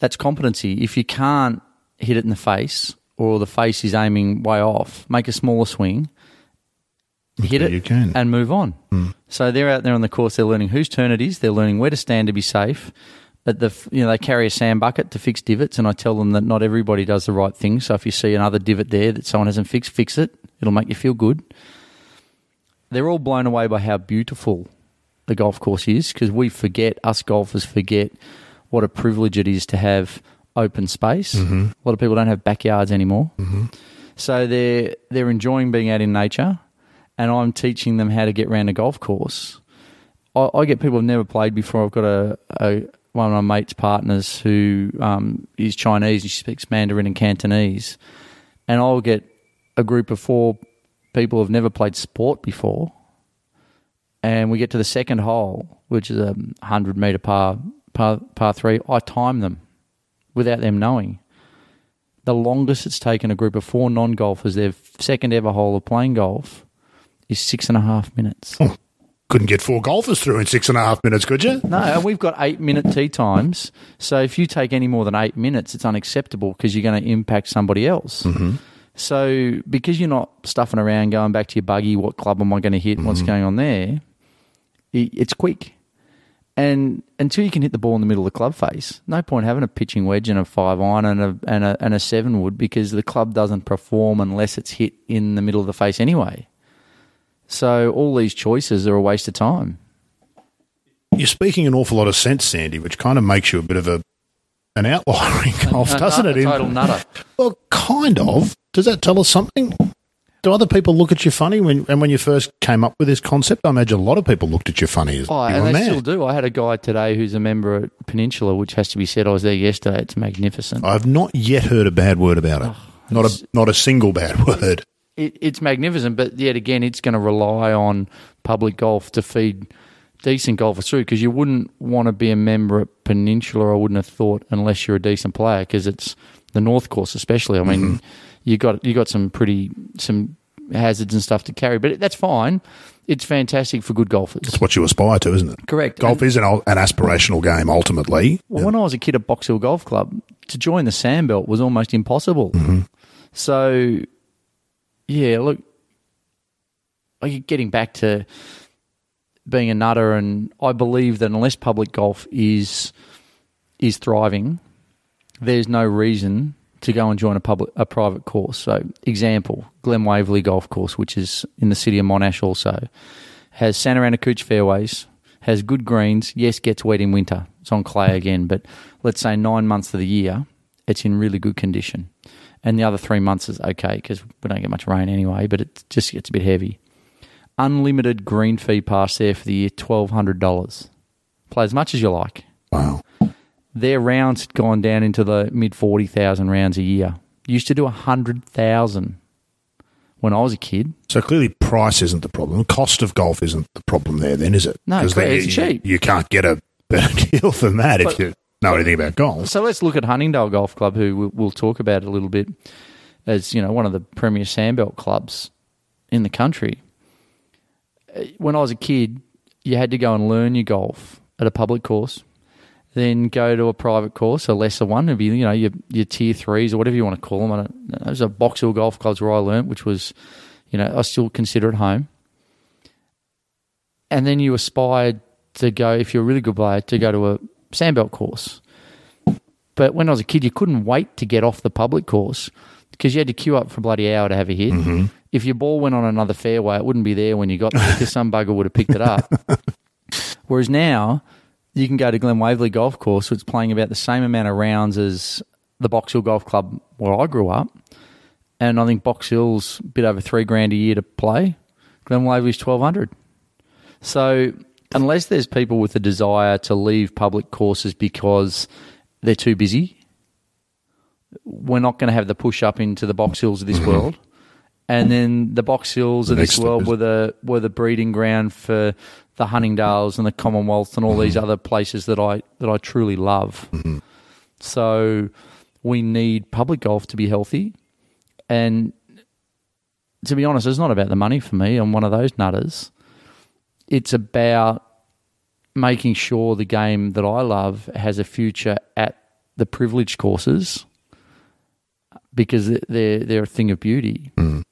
that's competency. If you can't hit it in the face, or the face is aiming way off, make a smaller swing, hit it, you can. and move on. Mm. So they're out there on the course. They're learning whose turn it is. They're learning where to stand to be safe. But the you know they carry a sand bucket to fix divots, and I tell them that not everybody does the right thing. So if you see another divot there that someone hasn't fixed, fix it. It'll make you feel good. They're all blown away by how beautiful the golf course is, because we forget, us golfers forget, what a privilege it is to have open space. Mm-hmm. A lot of people don't have backyards anymore. Mm-hmm. So they're, they're enjoying being out in nature, and I'm teaching them how to get around a golf course. I, I get people who've never played before. I've got a, a one of my mate's partners who um, is Chinese, and she speaks Mandarin and Cantonese, and I'll get a group of four people who've never played sport before, and we get to the second hole, which is a hundred-metre par, par, par three. I time them without them knowing. The longest it's taken a group of four non-golfers, their second ever hole of playing golf, is six and a half minutes. Oh, couldn't get four golfers through in six and a half minutes, could you? No, and we've got eight-minute tee times. So if you take any more than eight minutes, it's unacceptable, because you're going to impact somebody else. Mm-hmm. So because you're not stuffing around, going back to your buggy, what club am I going to hit, mm-hmm. what's going on there, it's quick. And until you can hit the ball in the middle of the club face, no point having a pitching wedge and a five iron and a, and a, and a seven wood, because the club doesn't perform unless it's hit in the middle of the face anyway. So all these choices are a waste of time. You're speaking an awful lot of sense, Sandy, which kind of makes you a bit of a an outlier in golf, a, doesn't a, it? A total nutter. Well, kind of. Does that tell us something? Do other people look at you funny? When and when you first came up with this concept, I imagine a lot of people looked at you funny. As oh, and they man. still do. I had a guy today who's a member at Peninsula, which has to be said, I was there yesterday. It's magnificent. I've not yet heard a bad word about it. Oh, not a not a single bad word. It, it's magnificent, but yet again, it's going to rely on public golf to feed decent golfers through, because you wouldn't want to be a member at Peninsula, I wouldn't have thought, unless you're a decent player, because it's the North Course especially. I mean... Mm-hmm. You got you got some pretty some hazards and stuff to carry, but that's fine. It's fantastic for good golfers. It's what you aspire to, isn't it? Correct. Golf and, is an, an aspirational game ultimately. Well, yeah. When I was a kid at Box Hill Golf Club, to join the Sandbelt was almost impossible. Mm-hmm. So, yeah, look, getting back to being a nutter, and I believe that unless public golf is is thriving, there's no reason to go and join a public, a private course. So, example, Glen Waverley Golf Course, which is in the city of Monash also, has Santa Ana Cooch fairways, has good greens, yes, gets wet in winter. It's on clay again, but let's say nine months of the year, it's in really good condition. And the other three months is okay, because we don't get much rain anyway, but it just gets a bit heavy. Unlimited green fee pass there for the year, twelve hundred dollars. Play as much as you like. Wow. Their rounds had gone down into the mid forty thousand rounds a year. Used to do one hundred thousand when I was a kid. So clearly price isn't the problem. Cost of golf isn't the problem there then, is it? No, it's they, cheap. You, you can't get a better deal than that but, if you know anything about golf. So let's look at Huntingdale Golf Club, who we'll talk about a little bit, as you know, one of the premier Sandbelt clubs in the country. When I was a kid, you had to go and learn your golf at a public course, then go to a private course, a lesser one, if you, you know, your, your tier threes or whatever you want to call them. I don't know. Those are Box Hill Golf Clubs where I learnt, which was, you know, I still consider it home. And then you aspired to go, if you're a really good player, to go to a Sandbelt course. But when I was a kid, you couldn't wait to get off the public course because you had to queue up for a bloody hour to have a hit. Mm-hmm. If your ball went on another fairway, it wouldn't be there when you got there because some bugger would have picked it up. Whereas now... you can go to Glen Waverley Golf Course, which is playing about the same amount of rounds as the Box Hill Golf Club where I grew up. And I think Box Hill's a bit over three grand a year to play. Glen Waverley's twelve hundred. So unless there's people with a desire to leave public courses because they're too busy, we're not going to have the push-up into the Box Hills of this world. And then the Box Hills of this world were the, were the breeding ground for the Huntingdales and the Commonwealth and all mm-hmm. these other places that I that I truly love. Mm-hmm. So we need public golf to be healthy. And to be honest, it's not about the money for me. I'm one of those nutters. It's about making sure the game that I love has a future at the privileged courses because they're they're a thing of beauty. Mm.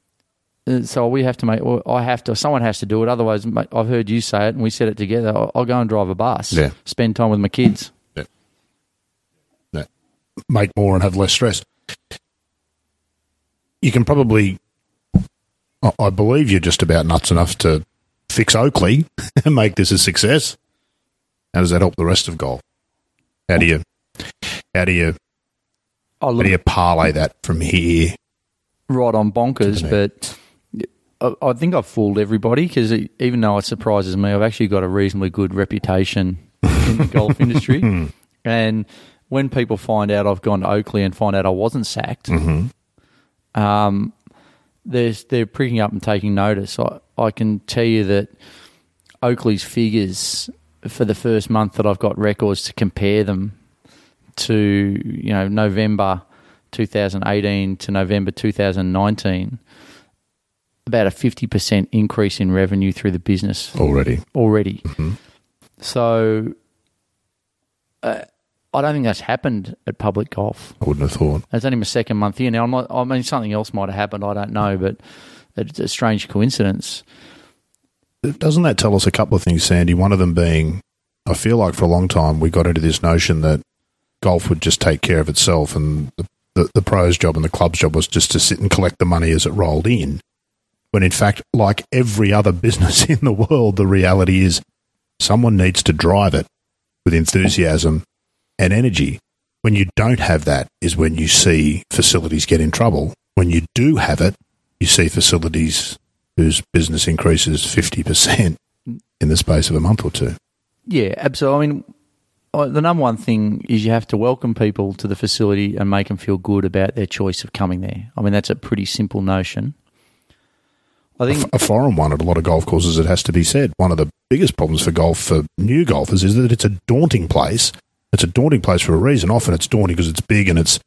So we have to make, or I have to, someone has to do it. Otherwise, mate, I've heard you say it and we said it together. I'll, I'll go and drive a bus, yeah. spend time with my kids. Yeah. Yeah. Make more and have less stress. You can probably, I believe you're just about nuts enough to fix Oakleigh and make this a success. How does that help the rest of golf? How do you, how do you, oh, look, how do you parlay that from here? Right on bonkers, but I think I've fooled everybody because even though it surprises me, I've actually got a reasonably good reputation in the golf industry. And when people find out I've gone to Oakleigh and find out I wasn't sacked, mm-hmm. um, they're, they're pricking up and taking notice. I, I can tell you that Oakleigh's figures for the first month that I've got records to compare them to, you know, November two thousand eighteen to November two thousand nineteen, about a fifty percent increase in revenue through the business. Already. Already. Mm-hmm. So uh, I don't think that's happened at public golf. I wouldn't have thought. It's only my second month here. Now, I'm not, I mean, something else might have happened. I don't know, but it's a strange coincidence. Doesn't that tell us a couple of things, Sandy? One of them being, I feel like for a long time we got into this notion that golf would just take care of itself and the The, the pros' job and the club's job was just to sit and collect the money as it rolled in. When in fact, like every other business in the world, the reality is someone needs to drive it with enthusiasm and energy. When you don't have that is when you see facilities get in trouble. When you do have it, you see facilities whose business increases fifty percent in the space of a month or two. Yeah, absolutely. I mean, the number one thing is you have to welcome people to the facility and make them feel good about their choice of coming there. I mean, that's a pretty simple notion. I think a, f- a foreign one at a lot of golf courses, it has to be said. One of the biggest problems for golf, for new golfers, is that it's a daunting place. It's a daunting place for a reason. Often it's daunting because it's big and it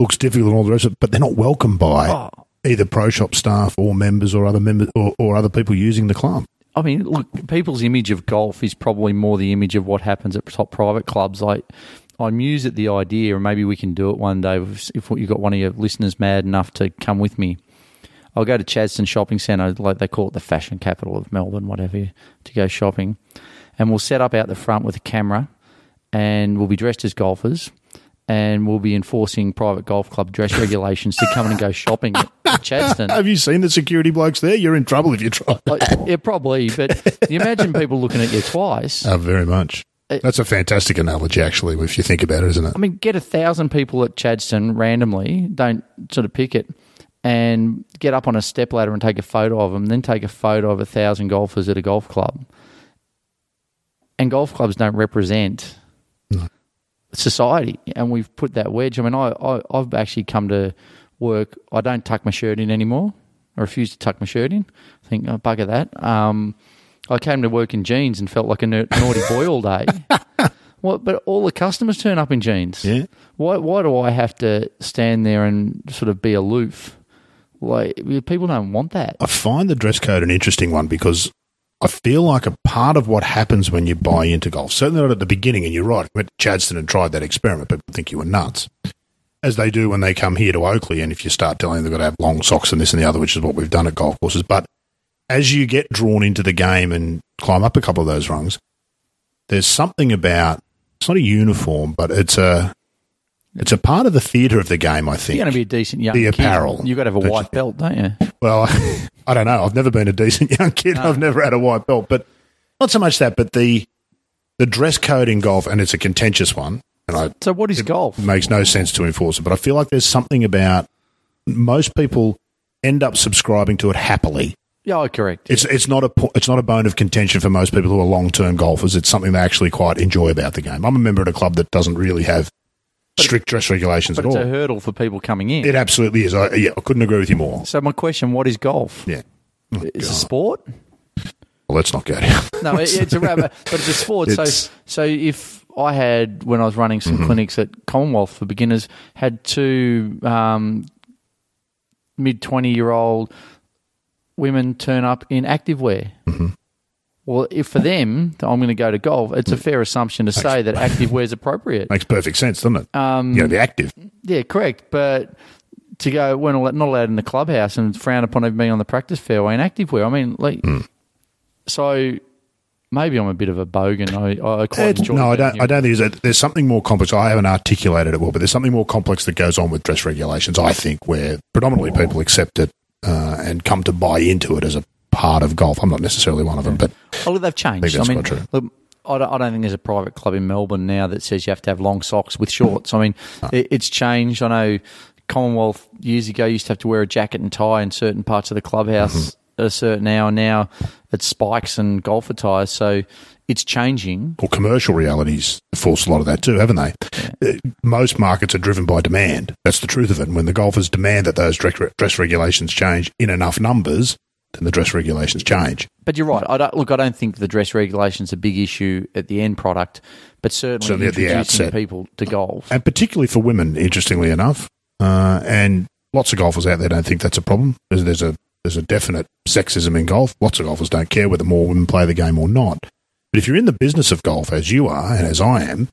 looks difficult and all the rest of it, but they're not welcomed by oh. either pro shop staff or members or other members or, or other people using the club. I mean, look, people's image of golf is probably more the image of what happens at top private clubs. Like, I muse at the idea, and maybe we can do it one day if you've got one of your listeners mad enough to come with me. I'll go to Chadstone Shopping Centre, like they call it the fashion capital of Melbourne, whatever, to go shopping. And we'll set up out the front with a camera, and we'll be dressed as golfers, and we'll be enforcing private golf club dress regulations to come in and go shopping at, at Chadstone. Have you seen the security blokes there? You're in trouble if you try. Like, yeah, probably. But can you imagine people looking at you twice? Oh, very much. It, That's a fantastic analogy, actually, if you think about it, isn't it? I mean, get a thousand people at Chadstone randomly, don't sort of pick it, and get up on a stepladder and take a photo of them, then take a photo of a thousand golfers at a golf club. And golf clubs don't represent... No. Society, and we've put that wedge. I mean, I, I, I've actually come to work. I don't tuck my shirt in anymore. I refuse to tuck my shirt in. I think, oh, bugger that. Um, I came to work in jeans and felt like a na- naughty boy all day. Well, but all the customers turn up in jeans. Yeah. Why Why do I have to stand there and sort of be aloof? Like, people don't want that. I find the dress code an interesting one because I feel like a part of what happens when you buy into golf, certainly not at the beginning, and you're right, I went to Chadstone and tried that experiment, people think you were nuts, as they do when they come here to Oakleigh, and if you start telling them they've got to have long socks and this and the other, which is what we've done at golf courses. But as you get drawn into the game and climb up a couple of those rungs, there's something about, it's not a uniform, but it's a it's a part of the theatre of the game, I think. You're going to be a decent young kid. The apparel. You've got to have a white belt, don't you? Well, I don't know. I've never been a decent young kid. No. I've never had a white belt. But not so much that, but the the dress code in golf, and it's a contentious one. And I, so what is it, golf? It makes no sense to enforce it. But I feel like there's something about most people end up subscribing to it happily. Yeah, oh, correct. It's it's not a it's not a bone of contention for most people who are long-term golfers. It's something they actually quite enjoy about the game. I'm a member at a club that doesn't really have strict dress regulations at all. But it's a hurdle for people coming in. It absolutely is. I, yeah, I couldn't agree with you more. So my question, what is golf? Yeah. Oh, it's God. A sport? Well, let's not go down. No, it, it's a rabbit, but it's a sport. It's, so so if I had, when I was running some mm-hmm. clinics at Commonwealth for beginners, had two um, mid-twenty-year-old women turn up in activewear. Mm-hmm. Well, if for them, I'm going to go to golf, it's a fair assumption to say that active wear is appropriate. Makes perfect sense, doesn't it? Um, you got to be active. Yeah, correct. But to go, weren't all, not allowed in the clubhouse and frowned upon even being on the practice fairway and active wear. I mean, like, mm. so maybe I'm a bit of a bogan. I, I quite enjoy No, I don't, I don't think there's, a, there's something more complex. I haven't articulated it well, but there's something more complex that goes on with dress regulations, I think, where predominantly people accept it uh, and come to buy into it as a part of golf. I'm not necessarily one of them, but oh, look, they've changed. I, I mean, look, I don't, I don't think there's a private club in Melbourne now that says you have to have long socks with shorts. I mean, no. it, it's changed. I know Commonwealth years ago used to have to wear a jacket and tie in certain parts of the clubhouse mm-hmm. at a certain hour. Now it's spikes and golf attire, so it's changing. Well, commercial realities force a lot of that too, haven't they? Yeah. Most markets are driven by demand. That's the truth of it. And when the golfers demand that those dress regulations change in enough numbers, then the dress regulations change. But you're right. I don't, look, I don't think the dress regulations are a big issue at the end product, but certainly, certainly introducing at the people to golf. And particularly for women, interestingly enough. Uh, and lots of golfers out there don't think that's a problem. There's, there's a there's a definite sexism in golf. Lots of golfers don't care whether more women play the game or not. But if you're in the business of golf, as you are and as I am,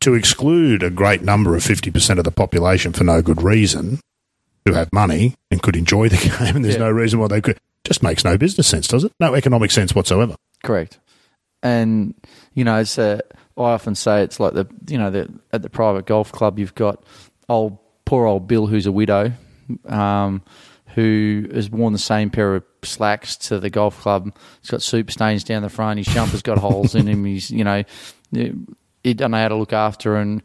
to exclude a great number of fifty percent of the population for no good reason, who have money and could enjoy the game, and there's yeah. no reason why they could. Just makes no business sense, does it? No economic sense whatsoever. Correct. And, you know, it's a, I often say it's like the, you know, the, at the private golf club, you've got old, poor old Bill, who's a widow, um, who has worn the same pair of slacks to the golf club. He's got soup stains down the front. His jumper's got holes in him. He's, you know, he don't know how to look after and,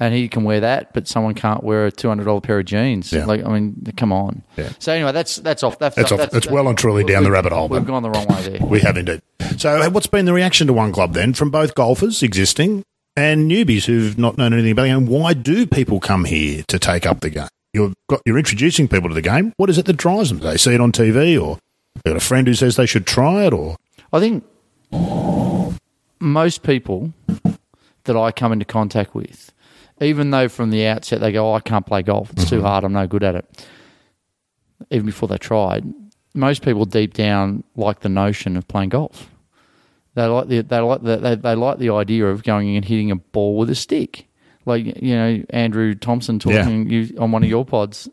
And he can wear that, but someone can't wear a two hundred dollar pair of jeans. Yeah. Like, I mean, come on. Yeah. So anyway, that's that's off. That's, that's off. That's, that's well and truly down the rabbit hole. We've gone the wrong way there. We have indeed. So, what's been the reaction to One Club then from both golfers existing and newbies who've not known anything about the game? Why do people come here to take up the game? You've got, you're introducing people to the game. What is it that drives them? Do they see it on T V, or they've got a friend who says they should try it, or I think most people that I come into contact with, even though from the outset they go, oh, I can't play golf, it's too hard, I'm no good at it, even before they tried, most people deep down like the notion of playing golf. They like the they like the, they, they like the idea of going and hitting a ball with a stick. Like, you know, Andrew Thompson talking yeah. you, on one of your pods.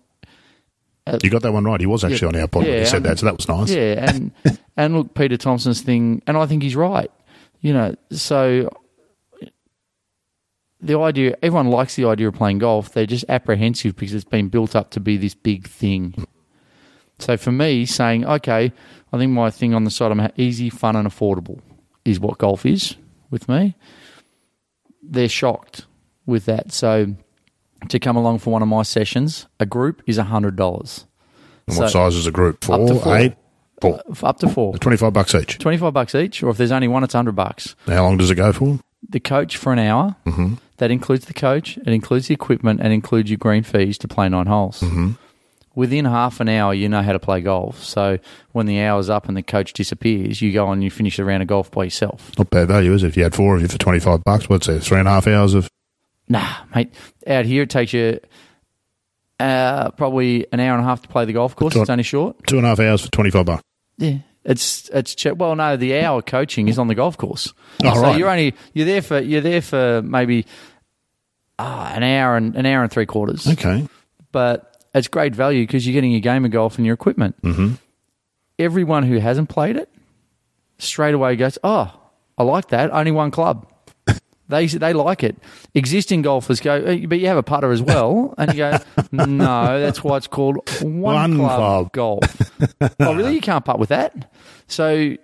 Uh, you got that one right. He was actually yeah, on our pod yeah, when he said that, so that was nice. Yeah, and and look, Peter Thompson's thing, and I think he's right. You know, so... The idea, everyone likes the idea of playing golf. They're just apprehensive because it's been built up to be this big thing. So for me, saying, okay, I think my thing on the side, I'm easy, fun and affordable is what golf is with me. They're shocked with that. So to come along for one of my sessions, a group is one hundred dollars. And so what size is a group? Four, up to four eight? Four. Uh, up to four. twenty-five bucks each. twenty-five bucks each, or if there's only one, it's one hundred bucks. How long does it go for? The coach for an hour. Mm-hmm. That includes the coach, it includes the equipment, and includes your green fees to play nine holes. Mm-hmm. Within half an hour, you know how to play golf. So when the hour's up and the coach disappears, you go on and you finish the round of golf by yourself. Not bad value, is it? If you had four of you for twenty-five bucks, what's it, three and a half hours of... Nah, mate. Out here, it takes you uh, probably an hour and a half to play the golf course. Two, it's only short. Two and a half hours for twenty-five bucks. Yeah. It's it's che- well no the hour coaching is on the golf course. Oh, so right. you're only you're there for you're there for maybe uh, an hour and an hour and three quarters. Okay, but it's great value because you're getting your game of golf and your equipment. Mm-hmm. Everyone who hasn't played it straight away goes, oh, I like that. Only one club. They they like it. Existing golfers go, but you have a putter as well. And you go, no, that's why it's called one, one club, club golf. Oh, really? You can't putt with that? So,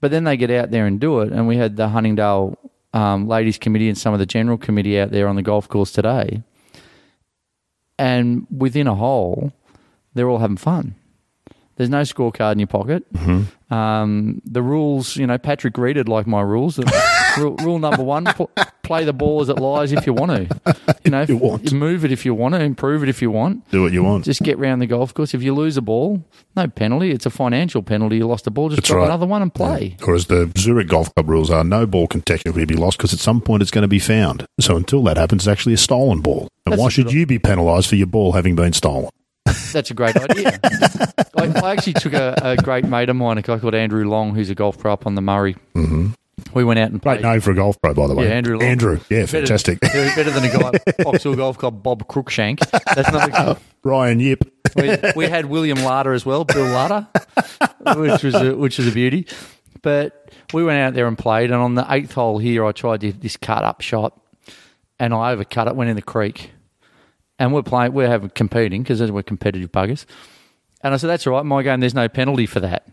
but then they get out there and do it. And we had the Huntingdale um, Ladies Committee and some of the general committee out there on the golf course today. And within a hole, they're all having fun. There's no scorecard in your pocket. Mm-hmm. Um, the rules, you know, Patrick readed like my rules. rule, rule number one, pl- play the ball as it lies if you want to. You know, you want. Move it if you want to, improve it if you want. Do what you want. Just get round the golf course. If you lose a ball, no penalty. It's a financial penalty. You lost a ball, just That's drop right. another one and play. Yeah. Or as the Zurich Golf Club rules are, no ball can technically be lost because at some point it's going to be found. So until that happens, it's actually a stolen ball. And That's why should you be penalised for your ball having been stolen? That's a great idea. I, I actually took a, a great mate of mine, a guy called Andrew Long, who's a golf pro up on the Murray. Mm-hmm. we went out and played. Great name for a golf pro, by the way. Yeah, Andrew Long. Andrew, yeah, better, fantastic. Better than a guy at Box Hill Golf Club, Bob Cruikshank. That's not Brian Yip. We, we had William Larder as well, Bill Larder, which was a, which was a beauty. But we went out there and played, and on the eighth hole here, I tried this cut-up shot, and I overcut it, went in the creek. And we're playing, we're having competing because we're competitive buggers. And I said, that's all right, my game, there's no penalty for that.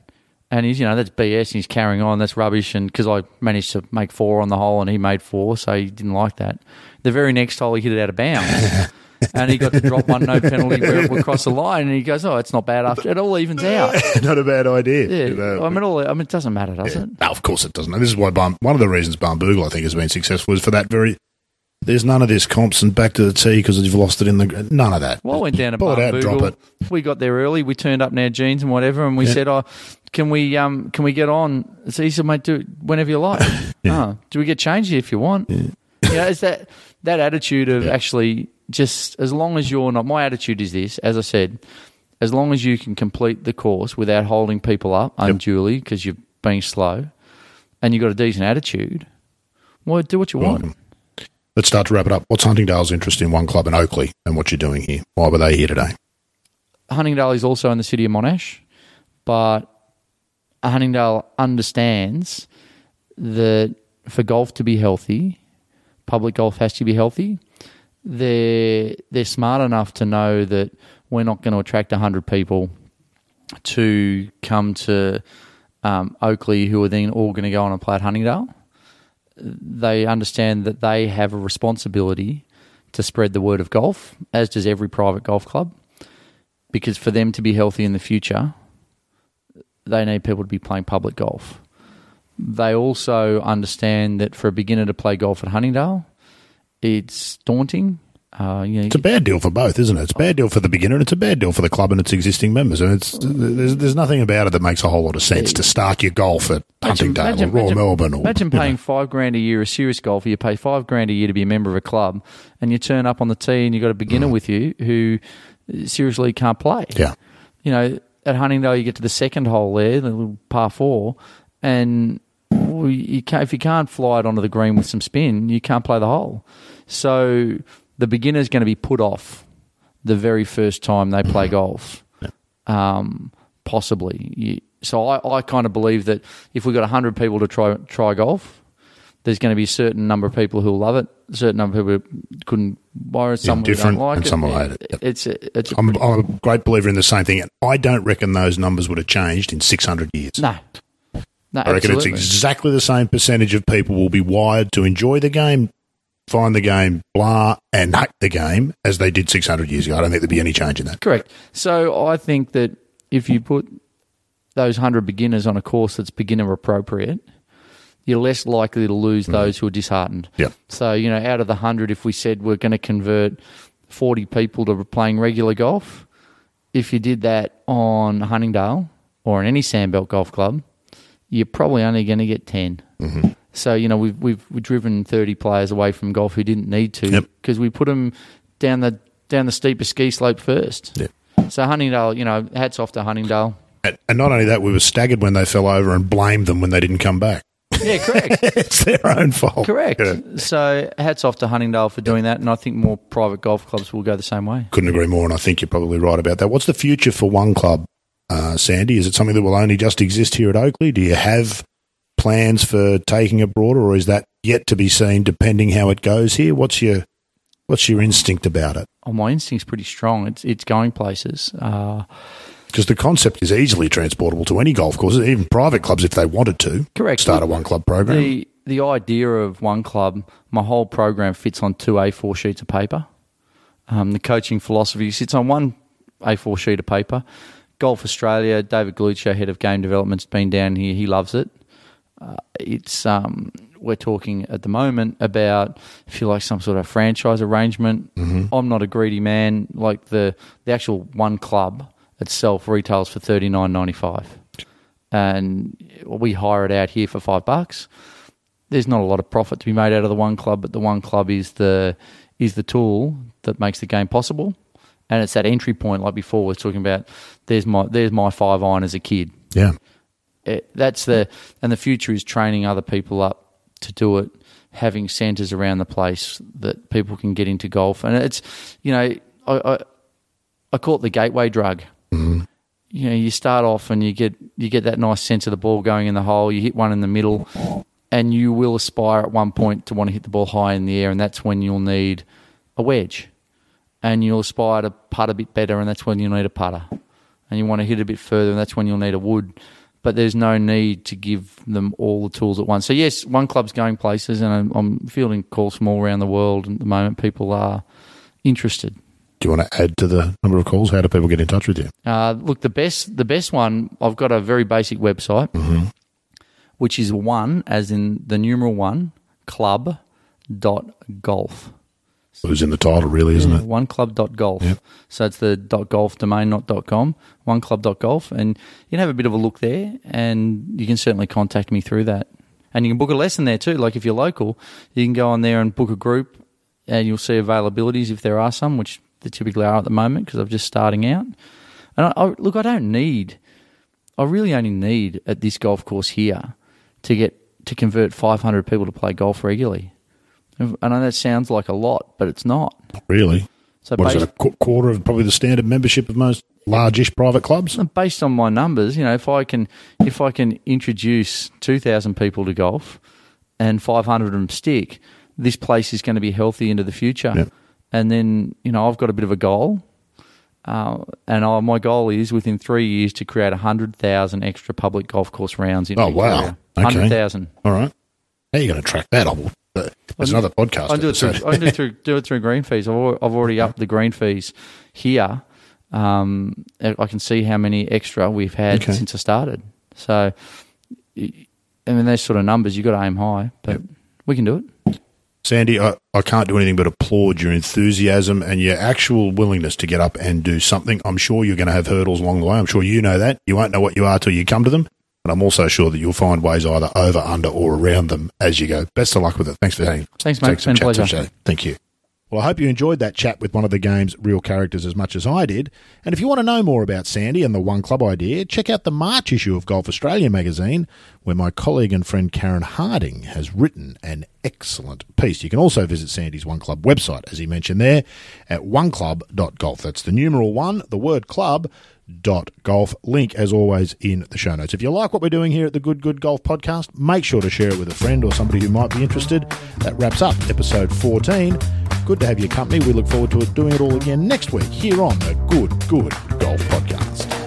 And he's, you know, that's B S, and he's carrying on, that's rubbish. And because I managed to make four on the hole and he made four, so he didn't like that. The very next hole, he hit it out of bounds. And he got to drop one, no penalty, where it would cross the line. And he goes, oh, it's not bad after. It all evens out. Not a bad idea. Yeah. You know, I mean, all, I mean, it doesn't matter, does yeah. it? No, of course it doesn't. And this is why Barn, one of the reasons Barnbougle, I think, has been successful is for that very – there's none of this comps and back to the tee because you've lost it in the – none of that. Well, I went down to Barnbougle. We got there early. We turned up in our jeans and whatever, and we yeah. said, oh, can we um can we get on? So he said, mate, do it whenever you like. yeah. oh, do we get changed if you want? Yeah. You know, it's that, that attitude of yeah. actually – just as long as you're not – my attitude is this, as I said, as long as you can complete the course without holding people up unduly because yep. you're being slow and you've got a decent attitude, well, do what you well, want. Let's start to wrap it up. What's Huntingdale's interest in one club in Oakleigh and what you're doing here? Why were they here today? Huntingdale is also in the city of Monash, but Huntingdale understands that for golf to be healthy, public golf has to be healthy. They're, they're smart enough to know that we're not going to attract one hundred people to come to um, Oakleigh who are then all going to go on and play at Huntingdale. They understand that they have a responsibility to spread the word of golf, as does every private golf club, because for them to be healthy in the future, they need people to be playing public golf. They also understand that for a beginner to play golf at Huntingdale, it's daunting. Uh, you know, it's a bad deal for both, isn't it? It's a bad deal for the beginner and it's a bad deal for the club and its existing members. And it's there's, there's nothing about it that makes a whole lot of sense to start your golf at Huntingdale or Royal Melbourne. Or, imagine paying know. five grand a year, a serious golfer. You pay five grand a year to be a member of a club and you turn up on the tee and you've got a beginner mm. with you who seriously can't play. Yeah. You know, at Huntingdale you get to the second hole there, the little par four, and... You can't, if you can't fly it onto the green with some spin, you can't play the hole. So the beginner is going to be put off the very first time they play golf, um, possibly. You, so I, I kind of believe that if we've got one hundred people to try try golf, there's going to be a certain number of people who will love it, a certain number of people who couldn't buy it, some who don't like it. Some will hate it. Yep. It's a, it's a I'm, I'm a great believer in the same thing. I don't reckon those numbers would have changed in six hundred years. No. No, I reckon absolutely. It's exactly the same percentage of people will be wired to enjoy the game, find the game, blah, and hate the game as they did six hundred years ago. I don't think there'd be any change in that. Correct. So I think that if you put those one hundred beginners on a course that's beginner appropriate, you're less likely to lose mm-hmm. those who are disheartened. Yeah. So, you know, out of the one hundred, if we said we're going to convert forty people to playing regular golf, if you did that on Huntingdale or in any Sandbelt Golf Club, you're probably only going to get ten. Mm-hmm. So, you know, we've, we've we've driven thirty players away from golf who didn't need to because yep. we put them down the down the steepest ski slope first. Yep. So Huntingdale, you know, hats off to Huntingdale. And, and not only that, we were staggered when they fell over and blamed them when they didn't come back. Yeah, correct. It's their own fault. Correct. Yeah. So hats off to Huntingdale for doing that, and I think more private golf clubs will go the same way. Couldn't agree more, and I think you're probably right about that. What's the future for one club? Uh, Sandy, is it something that will only just exist here at Oakleigh? Do you have plans for taking it broader, or is that yet to be seen depending how it goes here? What's your what's your instinct about it? Oh, my instinct's pretty strong. It's it's going places. Because uh, the concept is easily transportable to any golf course, even private clubs if they wanted to. Correct. Start a one-club program. The, the idea of one club, my whole program fits on two A four sheets of paper. Um, the coaching philosophy sits on one A four sheet of paper. Golf Australia, David Galuccio, head of game development, has been down here. He loves it. Uh, it's um, we're talking at the moment about, if you like, some sort of franchise arrangement. Mm-hmm. I'm not a greedy man. Like the the actual one club itself retails for thirty-nine ninety-five, and we hire it out here for five bucks. There's not a lot of profit to be made out of the one club, but the one club is the is the tool that makes the game possible. And it's that entry point, like before, we're talking about. There's my there's my five iron as a kid. Yeah, it, that's the and the future is training other people up to do it, having centres around the place that people can get into golf. And it's, you know, I I, I call it the gateway drug. Mm-hmm. You know, you start off and you get you get that nice sense of the ball going in the hole. You hit one in the middle, and you will aspire at one point to want to hit the ball high in the air, and that's when you'll need a wedge. And you'll aspire to putt a bit better, and that's when you'll need a putter. And you want to hit a bit further, and that's when you'll need a wood. But there's no need to give them all the tools at once. So, yes, one club's going places, and I'm, I'm fielding calls from all around the world, and at the moment people are interested. Do you want to add to the number of calls? How do people get in touch with you? Uh, look, the best the best one, I've got a very basic website, mm-hmm. which is one, as in the numeral one, club dot golf. It was in the title, really, isn't yeah, it? one club dot golf. Yep. So it's the .golf domain, not .com, one club dot golf. And you can have a bit of a look there, and you can certainly contact me through that. And you can book a lesson there too. Like if you're local, you can go on there and book a group, and you'll see availabilities if there are some, which there typically are at the moment because I'm just starting out. And I, I, look, I don't need – I really only need at this golf course here to get to convert five hundred people to play golf regularly. I know that sounds like a lot, but it's not. Really? So what is it, a quarter of probably the standard membership of most large-ish private clubs? Based on my numbers, you know, if I can if I can introduce two thousand people to golf and five hundred of them stick, this place is going to be healthy into the future. Yep. And then, you know, I've got a bit of a goal, uh, and I, my goal is within three years to create one hundred thousand extra public golf course rounds in Victoria. Oh, wow. Okay. one hundred thousand. All right. How are you going to track that? I will. That's another podcast. I do it through, I do it through, do it through green fees. I've already upped the green fees here. Um, I can see how many extra we've had okay. since I started. So, I mean, those sort of numbers, you've got to aim high, but yep. we can do it. Sandy, I, I can't do anything but applaud your enthusiasm and your actual willingness to get up and do something. I'm sure you're going to have hurdles along the way. I'm sure you know that. You won't know what you are till you come to them. And I'm also sure that you'll find ways either over, under, or around them as you go. Best of luck with it. Thanks for having me. Thanks, mate. It's been a pleasure. Thank you. Well, I hope you enjoyed that chat with one of the game's real characters as much as I did. And if you want to know more about Sandy and the One Club idea, check out the March issue of Golf Australia magazine, where my colleague and friend Karen Harding has written an excellent piece. You can also visit Sandy's One Club website, as he mentioned there, at one club dot golf. That's the numeral one, the word club, dot golf. Link, as always, in the show notes. If you like what we're doing here at the Good Good Golf Podcast, make sure to share it with a friend or somebody who might be interested. That wraps up episode fourteen. Good to have your company. We look forward to doing it all again next week here on the Good Good Golf Podcast.